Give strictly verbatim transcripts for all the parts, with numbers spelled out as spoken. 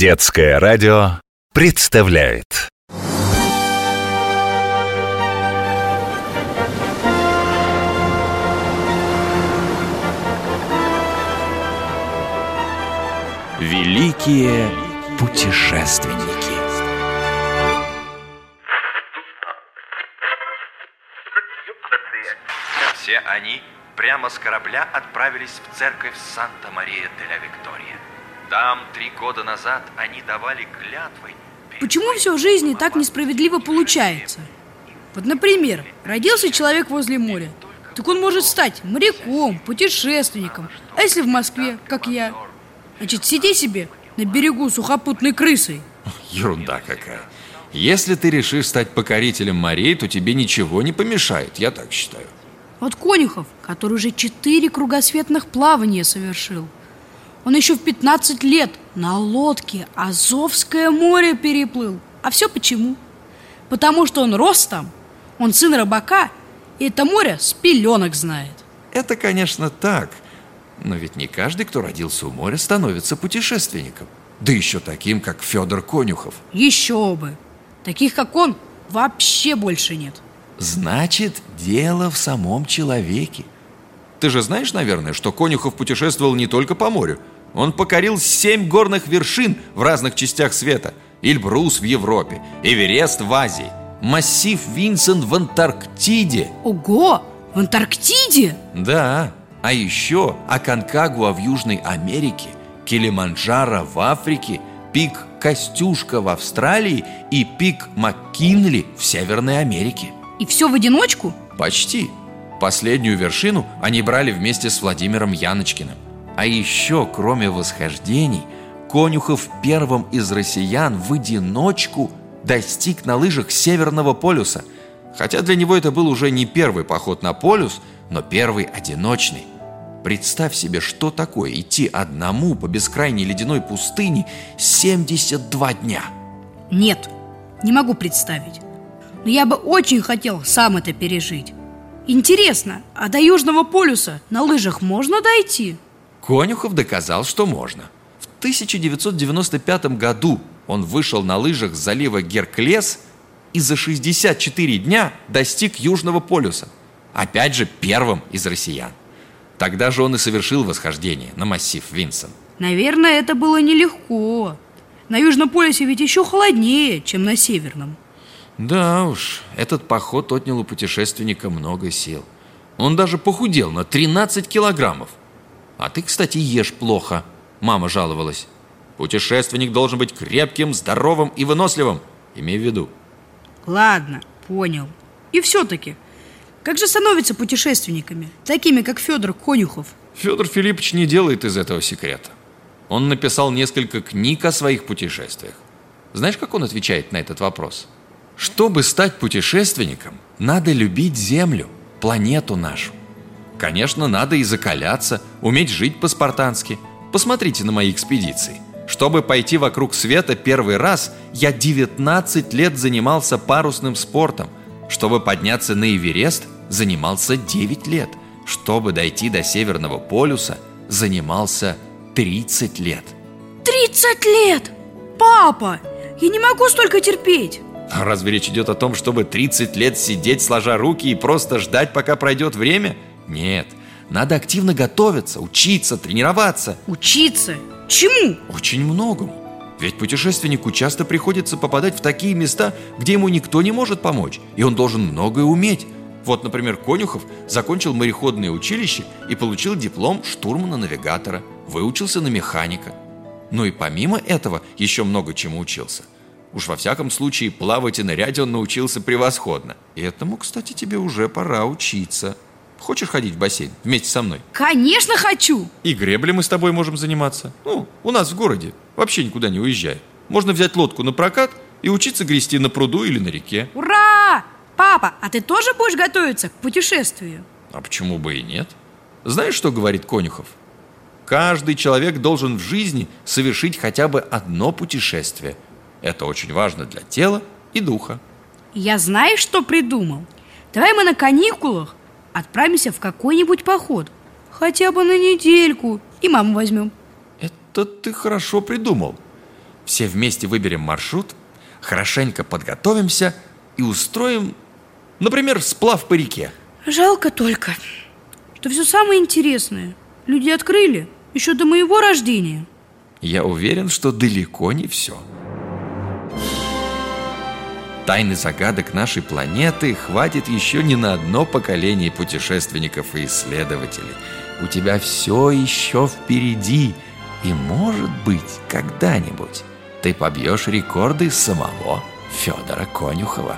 Детское радио представляет. Великие путешественники. Все они прямо с корабля отправились в церковь Санта-Мария-де-ла-Виктория. Там три года назад они давали клятвы. Почему все в жизни так несправедливо получается? Вот, например, родился человек возле моря, так он может стать моряком, путешественником. А если в Москве, как я? Значит, сиди себе на берегу сухопутной крысой. Ерунда какая. Если ты решишь стать покорителем морей, то тебе ничего не помешает, я так считаю. Вот Конюхов, который уже четыре кругосветных плавания совершил. Он еще в пятнадцать лет на лодке Азовское море переплыл. А все почему? Потому что он рос там, он сын рыбака, и это море с пеленок знает. Это, конечно, так. Но ведь не каждый, кто родился у моря, становится путешественником. Да еще таким, как Федор Конюхов. Еще бы! Таких, как он, вообще больше нет. Значит, дело в самом человеке. Ты же знаешь, наверное, что Конюхов путешествовал не только по морю. Он покорил семь горных вершин в разных частях света. Эльбрус в Европе, Эверест в Азии, массив Винсон в Антарктиде. Ого! В Антарктиде? Да, а еще Аконкагуа в Южной Америке, Килиманджаро в Африке, пик Костюшка в Австралии и пик Маккинли в Северной Америке. И все в одиночку? Почти. Последнюю вершину они брали вместе с Владимиром Яночкиным. А еще, кроме восхождений, Конюхов первым из россиян в одиночку достиг на лыжах Северного полюса. Хотя для него это был уже не первый поход на полюс, но первый одиночный. Представь себе, что такое идти одному по бескрайней ледяной пустыне семьдесят два дня. Нет, не могу представить. Но я бы очень хотел сам это пережить. Интересно, а до Южного полюса на лыжах можно дойти? Конюхов доказал, что можно. В тысяча девятьсот девяносто пятом году он вышел на лыжах с залива Геркулес и за шестьдесят четыре дня достиг Южного полюса. Опять же, первым из россиян. Тогда же он и совершил восхождение на массив Винсон. Наверное, это было нелегко. На Южном полюсе ведь еще холоднее, чем на Северном. Да уж, этот поход отнял у путешественника много сил. Он даже похудел на тринадцать килограммов. А ты, кстати, ешь плохо, мама жаловалась. Путешественник должен быть крепким, здоровым и выносливым. Имей в виду. Ладно, понял. И все-таки, как же становятся путешественниками, такими как Федор Конюхов? Федор Филиппович не делает из этого секрета. Он написал несколько книг о своих путешествиях. Знаешь, как он отвечает на этот вопрос? Чтобы стать путешественником, надо любить Землю, планету нашу. Конечно, надо и закаляться, уметь жить по-спартански. Посмотрите на мои экспедиции. Чтобы пойти вокруг света первый раз, я девятнадцать лет занимался парусным спортом. Чтобы подняться на Эверест, занимался девять лет. Чтобы дойти до Северного полюса, занимался тридцать лет. тридцать лет! Папа, я не могу столько терпеть! А разве речь идет о том, чтобы тридцать лет сидеть, сложа руки, и просто ждать, пока пройдет время? Нет, надо активно готовиться, учиться, тренироваться. Учиться? Чему? Очень многому. Ведь путешественнику часто приходится попадать в такие места, где ему никто не может помочь, и он должен многое уметь. Вот, например, Конюхов закончил мореходное училище и получил диплом штурмана-навигатора, выучился на механика. Ну и помимо этого еще много чему учился. Уж во всяком случае, плавать и нырять он научился превосходно. И этому, кстати, тебе уже пора учиться. Хочешь ходить в бассейн вместе со мной? Конечно, хочу! И греблей мы с тобой можем заниматься. Ну, у нас в городе. Вообще никуда не уезжай. Можно взять лодку на прокат и учиться грести на пруду или на реке. Ура! Папа, а ты тоже будешь готовиться к путешествию? А почему бы и нет? Знаешь, что говорит Конюхов? Каждый человек должен в жизни совершить хотя бы одно путешествие. Это очень важно для тела и духа. Я знаю, что придумал. Давай мы на каникулах отправимся в какой-нибудь поход. Хотя бы на недельку. И маму возьмем. Это ты хорошо придумал. Все вместе выберем маршрут, хорошенько подготовимся и устроим, например, сплав по реке. Жалко только, что все самое интересное люди открыли еще до моего рождения. Я уверен, что далеко не все. Тайны загадок нашей планеты хватит еще не на одно поколение путешественников и исследователей. У тебя все еще впереди. И, может быть, когда-нибудь ты побьешь рекорды самого Федора Конюхова.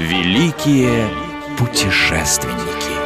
Великие путешественники.